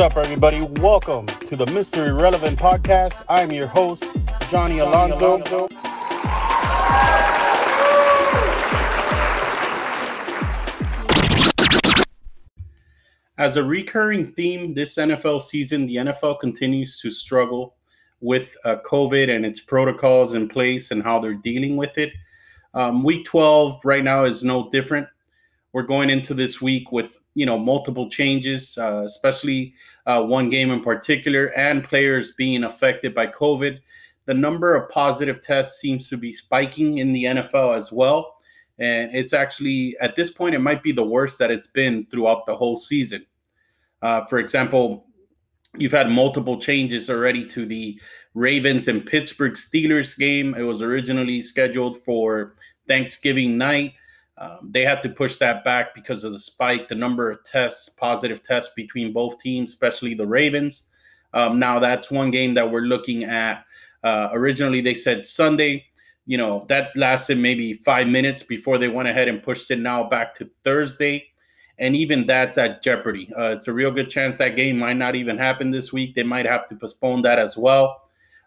What's up, everybody? Welcome to the Mystery Relevant Podcast. I'm your host, Johnny Alonso. As a recurring theme this NFL season, the NFL continues to struggle with COVID and its protocols in place and how they're dealing with it. Week 12 right now is no different. We're going into this week with multiple changes, especially one game in particular, and players being affected by COVID. The number of positive tests seems to be spiking in the NFL as well. And it's actually, at this point, it might be the worst that it's been throughout the whole season. For example, you've had multiple changes already to the Ravens and Pittsburgh Steelers game. It was originally scheduled for Thanksgiving night. They had to push that back because of the spike, the number of tests, positive tests between both teams, especially the Ravens. Now that's one game that we're looking at. Originally, they said Sunday. That lasted maybe 5 minutes before they went ahead and pushed it now back to Thursday. And even that's at jeopardy. It's a real good chance that game might not even happen this week. They might have to postpone that as well.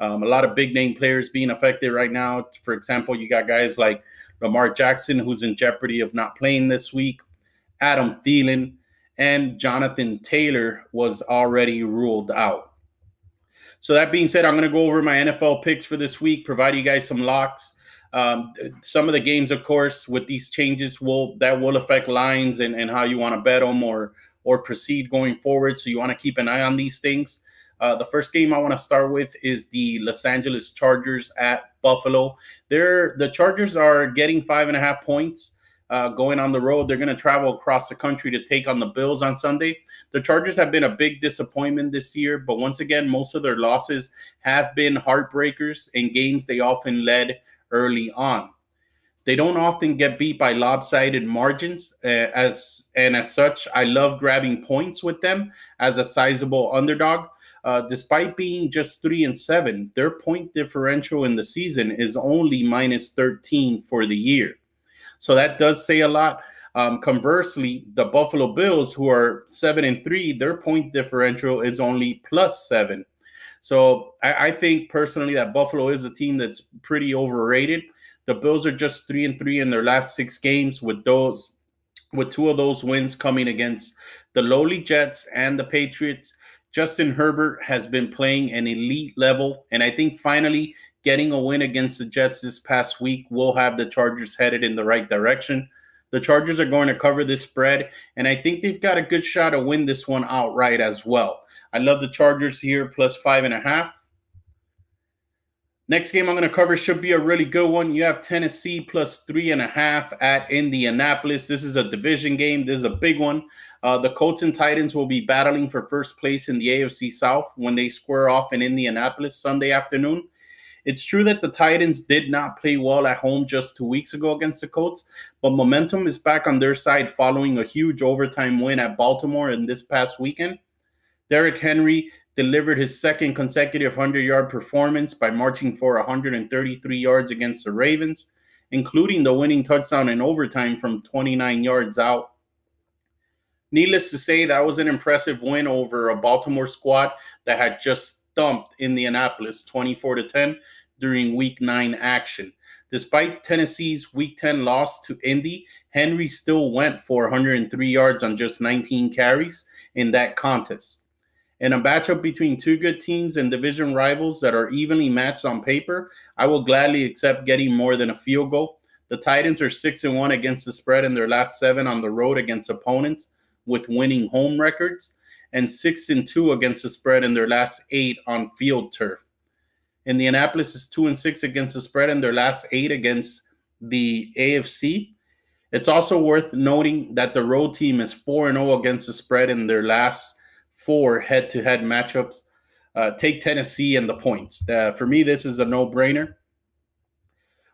A lot of big-name players being affected right now. For example, you got guys like Lamar Jackson, who's in jeopardy of not playing this week. Adam Thielen and Jonathan Taylor was already ruled out. So that being said, I'm going to go over my NFL picks for this week, provide you guys some locks. Some of the games, of course, with these changes will affect lines and how you want to bet them or proceed going forward. So you want to keep an eye on these things. The first game I want to start with is the Los Angeles Chargers at Buffalo. The Chargers are getting 5.5 points going on the road. They're going to travel across the country to take on the Bills on Sunday. The Chargers have been a big disappointment this year, but once again, most of their losses have been heartbreakers in games they often led early on. They don't often get beat by lopsided margins, as such, I love grabbing points with them as a sizable underdog. Despite being just 3-7, their point differential in the season is only -13 for the year. So that does say a lot. Conversely, the Buffalo Bills, who are 7-3, their point differential is only +7. So I think personally that Buffalo is a team that's pretty overrated. The Bills are just 3-3 in their last 6 games, with two of those wins coming against the lowly Jets and the Patriots. Justin Herbert has been playing an elite level, and I think finally getting a win against the Jets this past week will have the Chargers headed in the right direction. The Chargers are going to cover this spread, and I think they've got a good shot to win this one outright as well. I love the Chargers here, +5.5. Next game I'm going to cover should be a really good one. You have Tennessee +3.5 at Indianapolis. This is a division game. This is a big one. The Colts and Titans will be battling for first place in the AFC South when they square off in Indianapolis Sunday afternoon. It's true that the Titans did not play well at home just 2 weeks ago against the Colts, but momentum is back on their side following a huge overtime win at Baltimore in this past weekend. Derrick Henry delivered his second consecutive 100-yard performance by marching for 133 yards against the Ravens, including the winning touchdown in overtime from 29 yards out. Needless to say, that was an impressive win over a Baltimore squad that had just thumped Indianapolis 24-10 during Week 9 action. Despite Tennessee's Week 10 loss to Indy, Henry still went for 103 yards on just 19 carries in that contest. In a matchup between two good teams and division rivals that are evenly matched on paper, I will gladly accept getting more than a field goal. The Titans are 6-1 against the spread in their last 7 on the road against opponents with winning home records, and 6-2 against the spread in their last 8 on field turf. Indianapolis is 2-6 against the spread in their last 8 against the AFC. It's also worth noting that the road team is 4-0 against the spread in their last 4 head-to-head matchups. Take Tennessee and the points. For me, this is a no-brainer.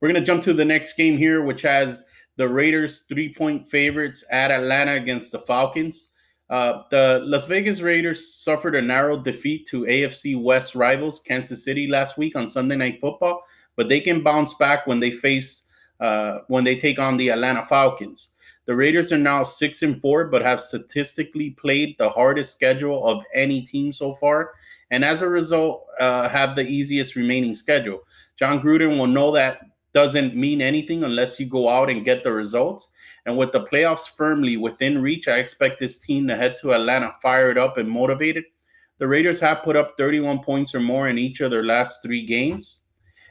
We're going to jump to the next game here, which has the Raiders 3-point favorites at Atlanta against the Falcons. The Las Vegas Raiders suffered a narrow defeat to AFC West rivals Kansas City last week on Sunday Night Football, but they can bounce back when they take on the Atlanta Falcons. The Raiders are now 6-4, but have statistically played the hardest schedule of any team so far, and as a result, have the easiest remaining schedule. John Gruden will know that doesn't mean anything unless you go out and get the results. And with the playoffs firmly within reach, I expect this team to head to Atlanta fired up and motivated. The Raiders have put up 31 points or more in each of their last three games,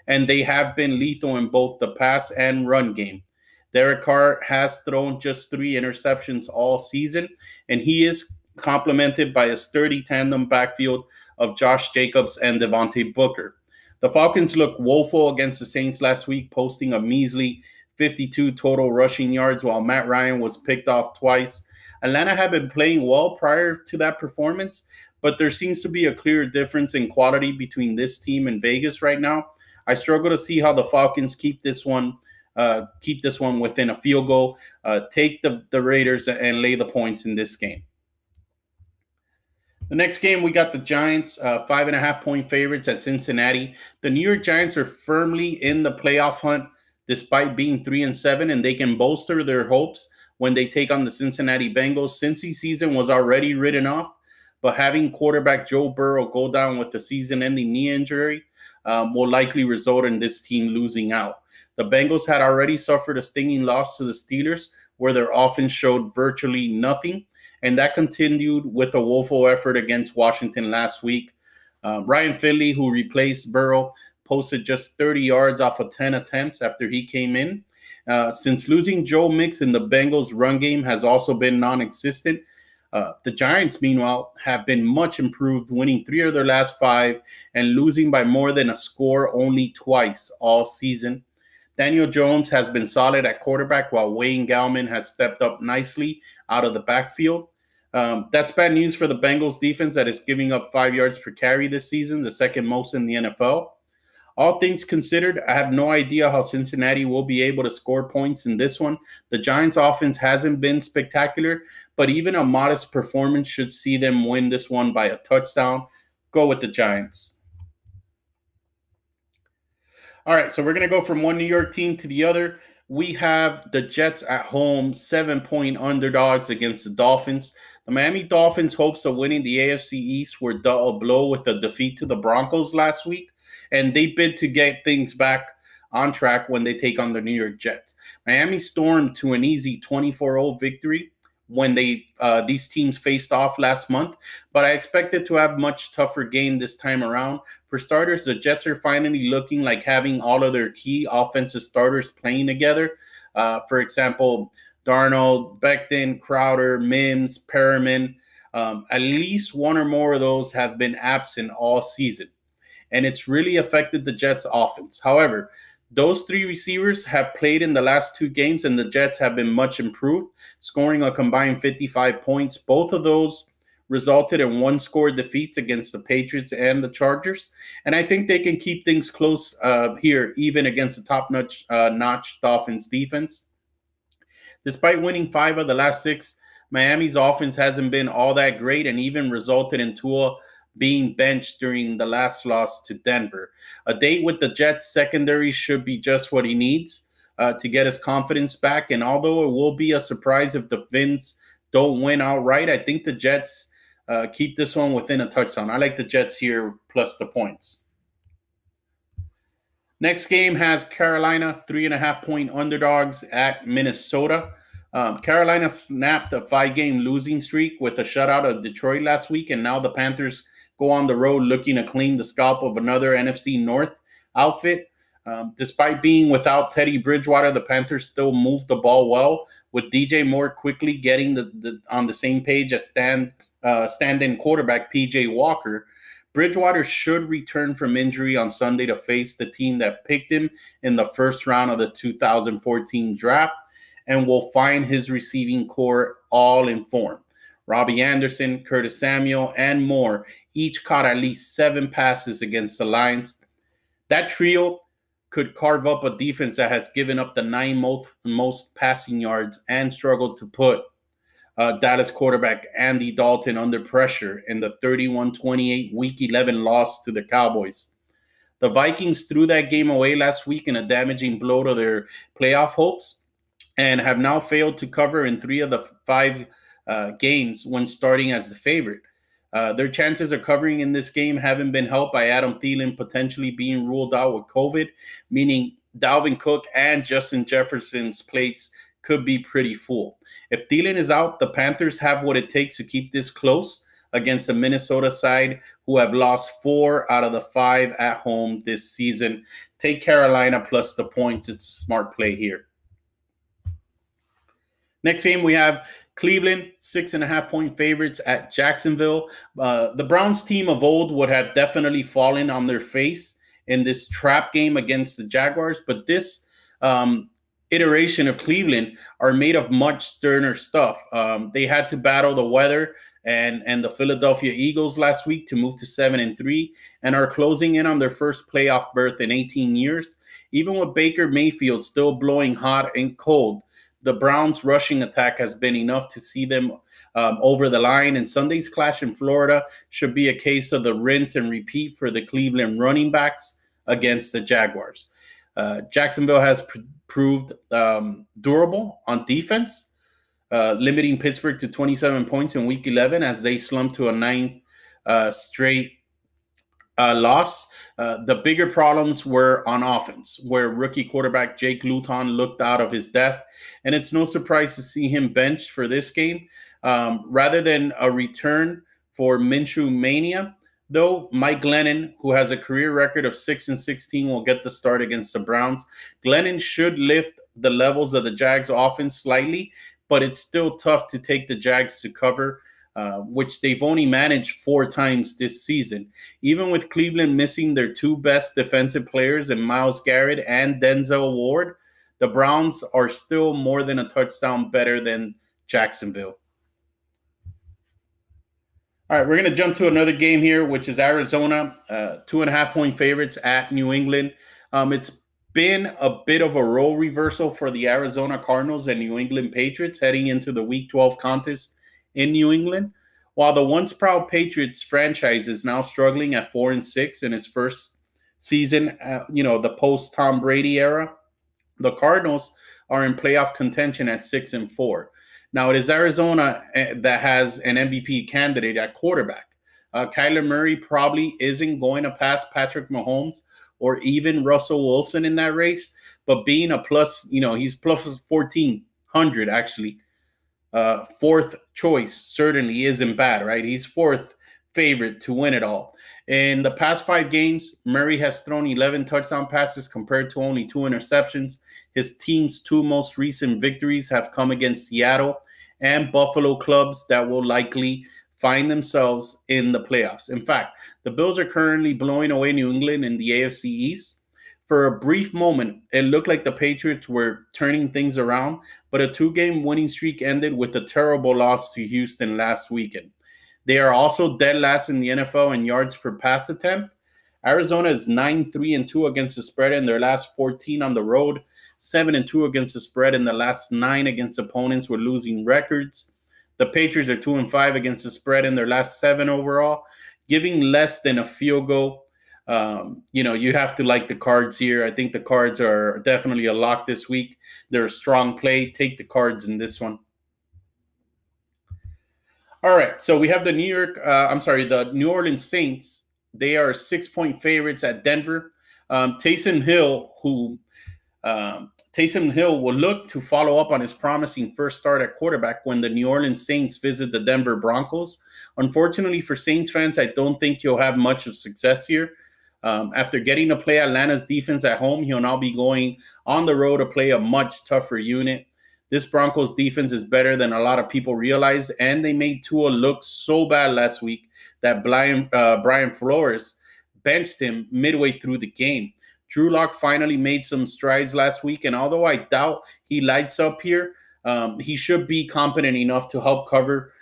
and they have been lethal in both the pass and run game. Derek Carr has thrown just 3 interceptions all season, and he is complemented by a sturdy tandem backfield of Josh Jacobs and Devontae Booker. The Falcons looked woeful against the Saints last week, posting a measly 52 total rushing yards while Matt Ryan was picked off twice. Atlanta had been playing well prior to that performance, but there seems to be a clear difference in quality between this team and Vegas right now. I struggle to see how the Falcons keep this one within a field goal, take the Raiders and lay the points in this game. The next game, we got the Giants, 5.5-point favorites at Cincinnati. The New York Giants are firmly in the playoff hunt despite being 3-7, and they can bolster their hopes when they take on the Cincinnati Bengals. Cincy season was already written off, but having quarterback Joe Burrow go down with the season-ending knee injury will likely result in this team losing out. The Bengals had already suffered a stinging loss to the Steelers, where their offense showed virtually nothing, and that continued with a woeful effort against Washington last week. Ryan Finley, who replaced Burrow, posted just 30 yards off of 10 attempts after he came in. Since losing Joe Mixon, the Bengals' run game has also been non-existent. The Giants, meanwhile, have been much improved, winning 3 of their last 5 and losing by more than a score only twice all season. Daniel Jones has been solid at quarterback, while Wayne Gallman has stepped up nicely out of the backfield. That's bad news for the Bengals defense that is giving up 5 yards per carry this season, the second most in the NFL. All things considered, I have no idea how Cincinnati will be able to score points in this one. The Giants' offense hasn't been spectacular, but even a modest performance should see them win this one by a touchdown. Go with the Giants. All right, so we're going to go from one New York team to the other. We have the Jets at home, 7-point underdogs against the Dolphins. The Miami Dolphins' hopes of winning the AFC East were dealt a blow with a defeat to the Broncos last week, and they bid to get things back on track when they take on the New York Jets. Miami stormed to an easy 24-0 victory when these teams faced off last month, but I expected to have much tougher game this time around. For starters, the Jets are finally looking like having all of their key offensive starters playing together. For example, Darnold, Becton, Crowder, Mims, Perriman. At least one or more of those have been absent all season, and it's really affected the Jets' offense. However, those 3 receivers have played in the last 2 games, and the Jets have been much improved, scoring a combined 55 points. Both of those resulted in 1-score defeats against the Patriots and the Chargers, and I think they can keep things close here, even against the top-notch Dolphins defense. Despite winning 5 of the last 6, Miami's offense hasn't been all that great and even resulted in Tua being benched during the last loss to Denver. A date with the Jets secondary should be just what he needs to get his confidence back. And although it will be a surprise if the Fins don't win outright, I think the Jets keep this one within a touchdown. I like the Jets here plus the points. Next game has Carolina, 3.5-point underdogs at Minnesota. Carolina snapped a 5-game losing streak with a shutout of Detroit last week, and now the Panthers go on the road looking to claim the scalp of another NFC North outfit. Despite being without Teddy Bridgewater, the Panthers still move the ball well, with DJ Moore quickly getting on the same page as stand-in quarterback P.J. Walker. Bridgewater should return from injury on Sunday to face the team that picked him in the first round of the 2014 draft, and will find his receiving core all in form. Robbie Anderson, Curtis Samuel, and Moore each caught at least 7 passes against the Lions. That trio could carve up a defense that has given up the 9 most passing yards and struggled to put Dallas quarterback Andy Dalton under pressure in the 31-28 Week 11 loss to the Cowboys. The Vikings threw that game away last week in a damaging blow to their playoff hopes, and have now failed to cover in 3 of the 5 games when starting as the favorite. Their chances of covering in this game haven't been helped by Adam Thielen potentially being ruled out with COVID, meaning Dalvin Cook and Justin Jefferson's plates could be pretty full. If Thielen is out, the Panthers have what it takes to keep this close against a Minnesota side who have lost 4 out of the 5 at home this season. Take Carolina plus the points. It's a smart play here. Next game, we have Cleveland, 6.5-point favorites at Jacksonville. The Browns team of old would have definitely fallen on their face in this trap game against the Jaguars, but this iteration of Cleveland are made of much sterner stuff. They had to battle the weather and the Philadelphia Eagles last week to move to 7-3 and are closing in on their first playoff berth in 18 years. Even with Baker Mayfield still blowing hot and cold, the Browns' rushing attack has been enough to see them over the line, and Sunday's clash in Florida should be a case of the rinse and repeat for the Cleveland running backs against the Jaguars. Jacksonville has proved durable on defense, limiting Pittsburgh to 27 points in Week 11 as they slumped to a 9th straight loss. The bigger problems were on offense, where rookie quarterback Jake Luton looked out of his depth, and it's no surprise to see him benched for this game. Rather than a return for Minshew Mania, though, Mike Glennon, who has a career record of 6-16, will get the start against the Browns. Glennon should lift the levels of the Jags offense slightly, but it's still tough to take the Jags to cover, which they've only managed 4 times this season. Even with Cleveland missing their 2 best defensive players in Myles Garrett and Denzel Ward, the Browns are still more than a touchdown better than Jacksonville. All right, we're going to jump to another game here, which is Arizona, 2.5-point favorites at New England. It's been a bit of a role reversal for the Arizona Cardinals and New England Patriots heading into the Week 12 contest in New England. While the once proud Patriots franchise is now struggling at 4-6 in its first season, the post Tom Brady era, the Cardinals are in playoff contention at 6-4. Now it is Arizona that has an MVP candidate at quarterback. Kyler Murray probably isn't going to pass Patrick Mahomes or even Russell Wilson in that race, but being a plus, he's plus 1,400 actually. Fourth choice certainly isn't bad, right? He's 4th favorite to win it all. In the past 5 games, Murray has thrown 11 touchdown passes compared to only 2 interceptions. His team's 2 most recent victories have come against Seattle and Buffalo, clubs that will likely find themselves in the playoffs. In fact, the Bills are currently blowing away New England in the AFC East. For a brief moment, it looked like the Patriots were turning things around, but a 2-game winning streak ended with a terrible loss to Houston last weekend. They are also dead last in the NFL in yards per pass attempt. Arizona is 9-3-2 against the spread in their last 14 on the road, 7-2 against the spread in the last 9 against opponents with losing records. The Patriots are 2-5 against the spread in their last 7 overall, giving less than a field goal. You have to like the Cards here. I think the Cards are definitely a lock this week. They're a strong play. Take the Cards in this one. All right, so we have the New Orleans Saints. They are 6-point favorites at Denver. Taysom Hill will look to follow up on his promising first start at quarterback when the New Orleans Saints visit the Denver Broncos. Unfortunately for Saints fans, I don't think he'll have much of success here. After getting to play Atlanta's defense at home, he'll now be going on the road to play a much tougher unit. This Broncos defense is better than a lot of people realize, and they made Tua look so bad last week that Brian Flores benched him midway through the game. Drew Lock finally made some strides last week, and although I doubt he lights up here, he should be competent enough to help cover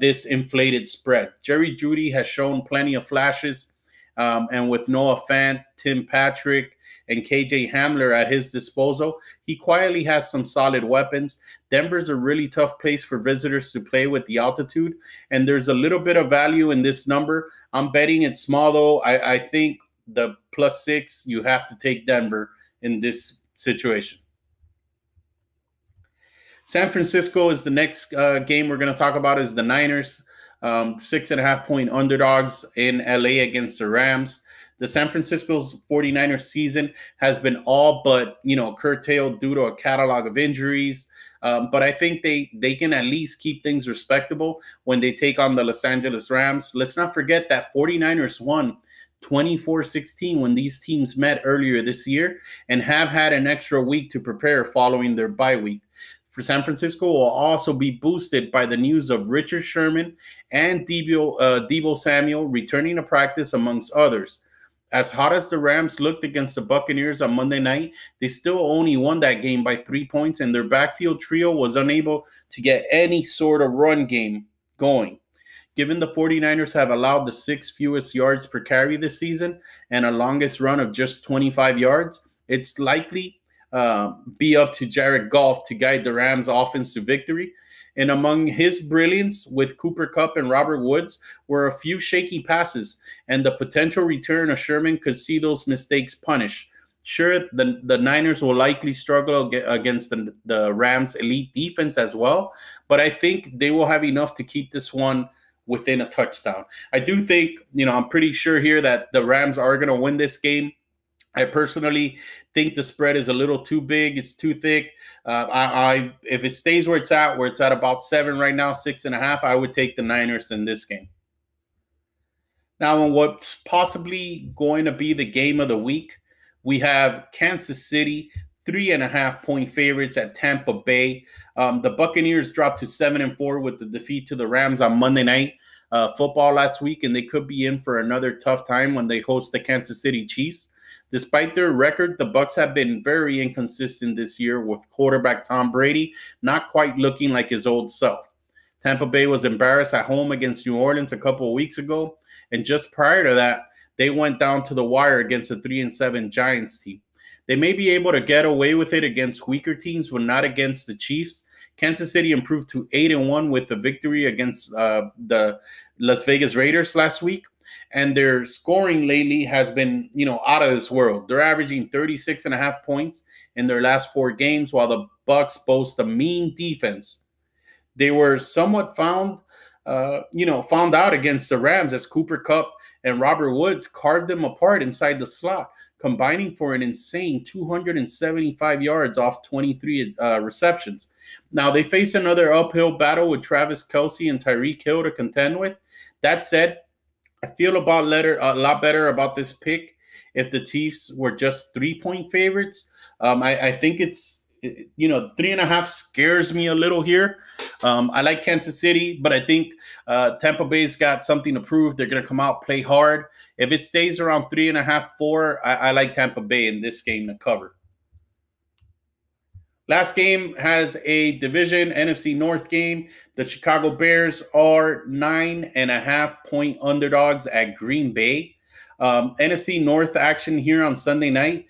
this inflated spread. Jerry Jeudy has shown plenty of flashes. And with Noah Fant, Tim Patrick, and KJ Hamler at his disposal, he quietly has some solid weapons. Denver's a really tough place for visitors to play with the altitude, and there's a little bit of value in this number. I'm betting it's small, though. I think the +6, you have to take Denver in this situation. San Francisco is the next game we're going to talk about, is the Niners. 6.5-point underdogs in LA against the Rams. The San Francisco 49ers season has been all but, curtailed due to a catalog of injuries. But I think they can at least keep things respectable when they take on the Los Angeles Rams. Let's not forget that 49ers won 24-16 when these teams met earlier this year and have had an extra week to prepare following their bye week. For San Francisco will also be boosted by the news of Richard Sherman and Debo Samuel returning to practice, amongst others. As hot as the Rams looked against the Buccaneers on Monday night, they still only won that game by 3 points, and their backfield trio was unable to get any sort of run game going. Given the 49ers have allowed the 6th fewest yards per carry this season and a longest run of just 25 yards, it's likely be up to Jared Goff to guide the Rams offense to victory. And among his brilliance with Cooper Kupp and Robert Woods were a few shaky passes, and the potential return of Sherman could see those mistakes punished. Sure, the Niners will likely struggle against the Rams' elite defense as well, but I think they will have enough to keep this one within a touchdown. I do think, I'm pretty sure here that the Rams are going to win this game. I personally think the spread is a little too big. It's too thick. If it stays where it's at about 7 right now, 6.5, I would take the Niners in this game. Now, in what's possibly going to be the game of the week, we have Kansas City, 3.5-point favorites at Tampa Bay. The Buccaneers dropped to 7-4 with the defeat to the Rams on Monday night football last week, and they could be in for another tough time when they host the Kansas City Chiefs. Despite their record, the Bucs have been very inconsistent this year, with quarterback Tom Brady not quite looking like his old self. Tampa Bay was embarrassed at home against New Orleans a couple of weeks ago, and just prior to that, they went down to the wire against a 3-7 Giants team. They may be able to get away with it against weaker teams, but not against the Chiefs. Kansas City improved to 8-1 with a victory against the Las Vegas Raiders last week. And their scoring lately has been, out of this world. They're averaging 36.5 points in their last 4 games, while the Bucs boast a mean defense. They were somewhat found out against the Rams as Cooper Kupp and Robert Woods carved them apart inside the slot, combining for an insane 275 yards off 23 receptions. Now, they face another uphill battle with Travis Kelce and Tyreek Hill to contend with. That said, I feel a lot better about this pick if the Chiefs were just 3-point favorites. I think it's, 3.5 scares me a little here. I like Kansas City, but I think Tampa Bay's got something to prove. They're going to come out, play hard. If it stays around 3.5, 4, I like Tampa Bay in this game to cover. Last game has a division NFC North game. The Chicago Bears are 9.5-point underdogs at Green Bay. NFC North action here on Sunday night,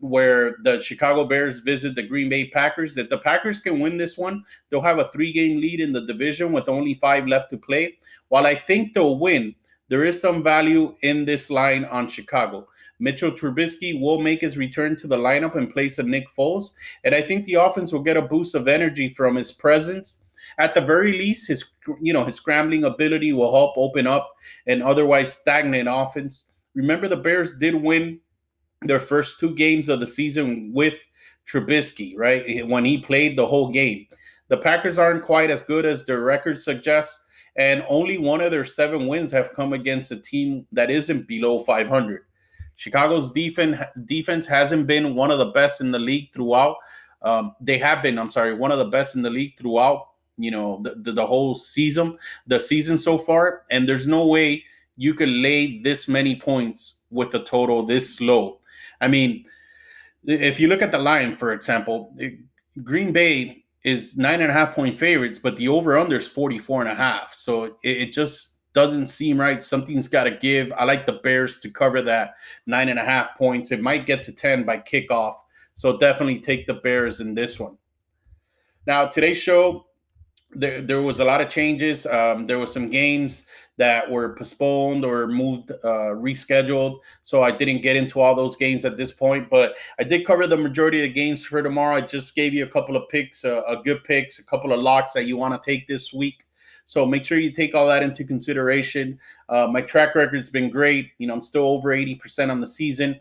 where the Chicago Bears visit the Green Bay Packers. If the Packers can win this one, they'll have a 3-game lead in the division with only 5 left to play. While I think they'll win, there is some value in this line on Chicago. Mitchell Trubisky will make his return to the lineup in place of Nick Foles, and I think the offense will get a boost of energy from his presence. At the very least, his scrambling ability will help open up an otherwise stagnant offense. Remember, the Bears did win their first 2 games of the season with Trubisky, right, when he played the whole game. The Packers aren't quite as good as their record suggests, and only one of their 7 wins have come against a team that isn't below 500. Chicago's defense hasn't been one of the best in the league throughout. They have been, one of the best in the league throughout, the whole season, so far. And there's no way you could lay this many points with a total this low. I mean, if you look at the line, for example, Green Bay is 9.5-point favorites, but the over-under is 44.5. So it just doesn't seem right. Something's got to give. I like the Bears to cover that 9.5 points. It might get to 10 by kickoff, so definitely take the Bears in this one. Now, today's show there was a lot of changes. There were some games that were postponed or moved, rescheduled. So I didn't get into all those games at this point, but I did cover the majority of the games for tomorrow. I just gave you a couple of picks, a good picks, a couple of locks that you want to take this week. So make sure you take all that into consideration. My track record's been great. You know, I'm still over 80% on the season.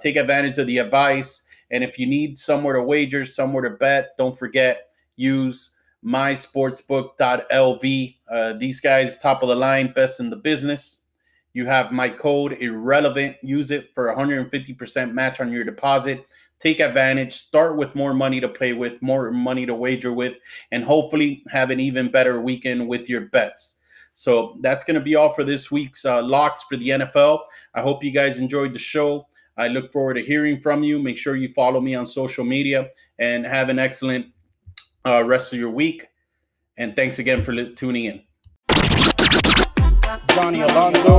Take advantage of the advice. And if you need somewhere to wager, somewhere to bet, don't forget, use mysportsbook.lv. These guys, top of the line, best in the business. You have my code irrelevant. Use it for 150% match on your deposit. Take advantage. Start with more money to play with, more money to wager with, and hopefully have an even better weekend with your bets. So that's going to be all for this week's locks for the NFL. I hope you guys enjoyed the show. I look forward to hearing from you. Make sure you follow me on social media and have an excellent rest of your week. And thanks again for tuning in. Johnny Alonso.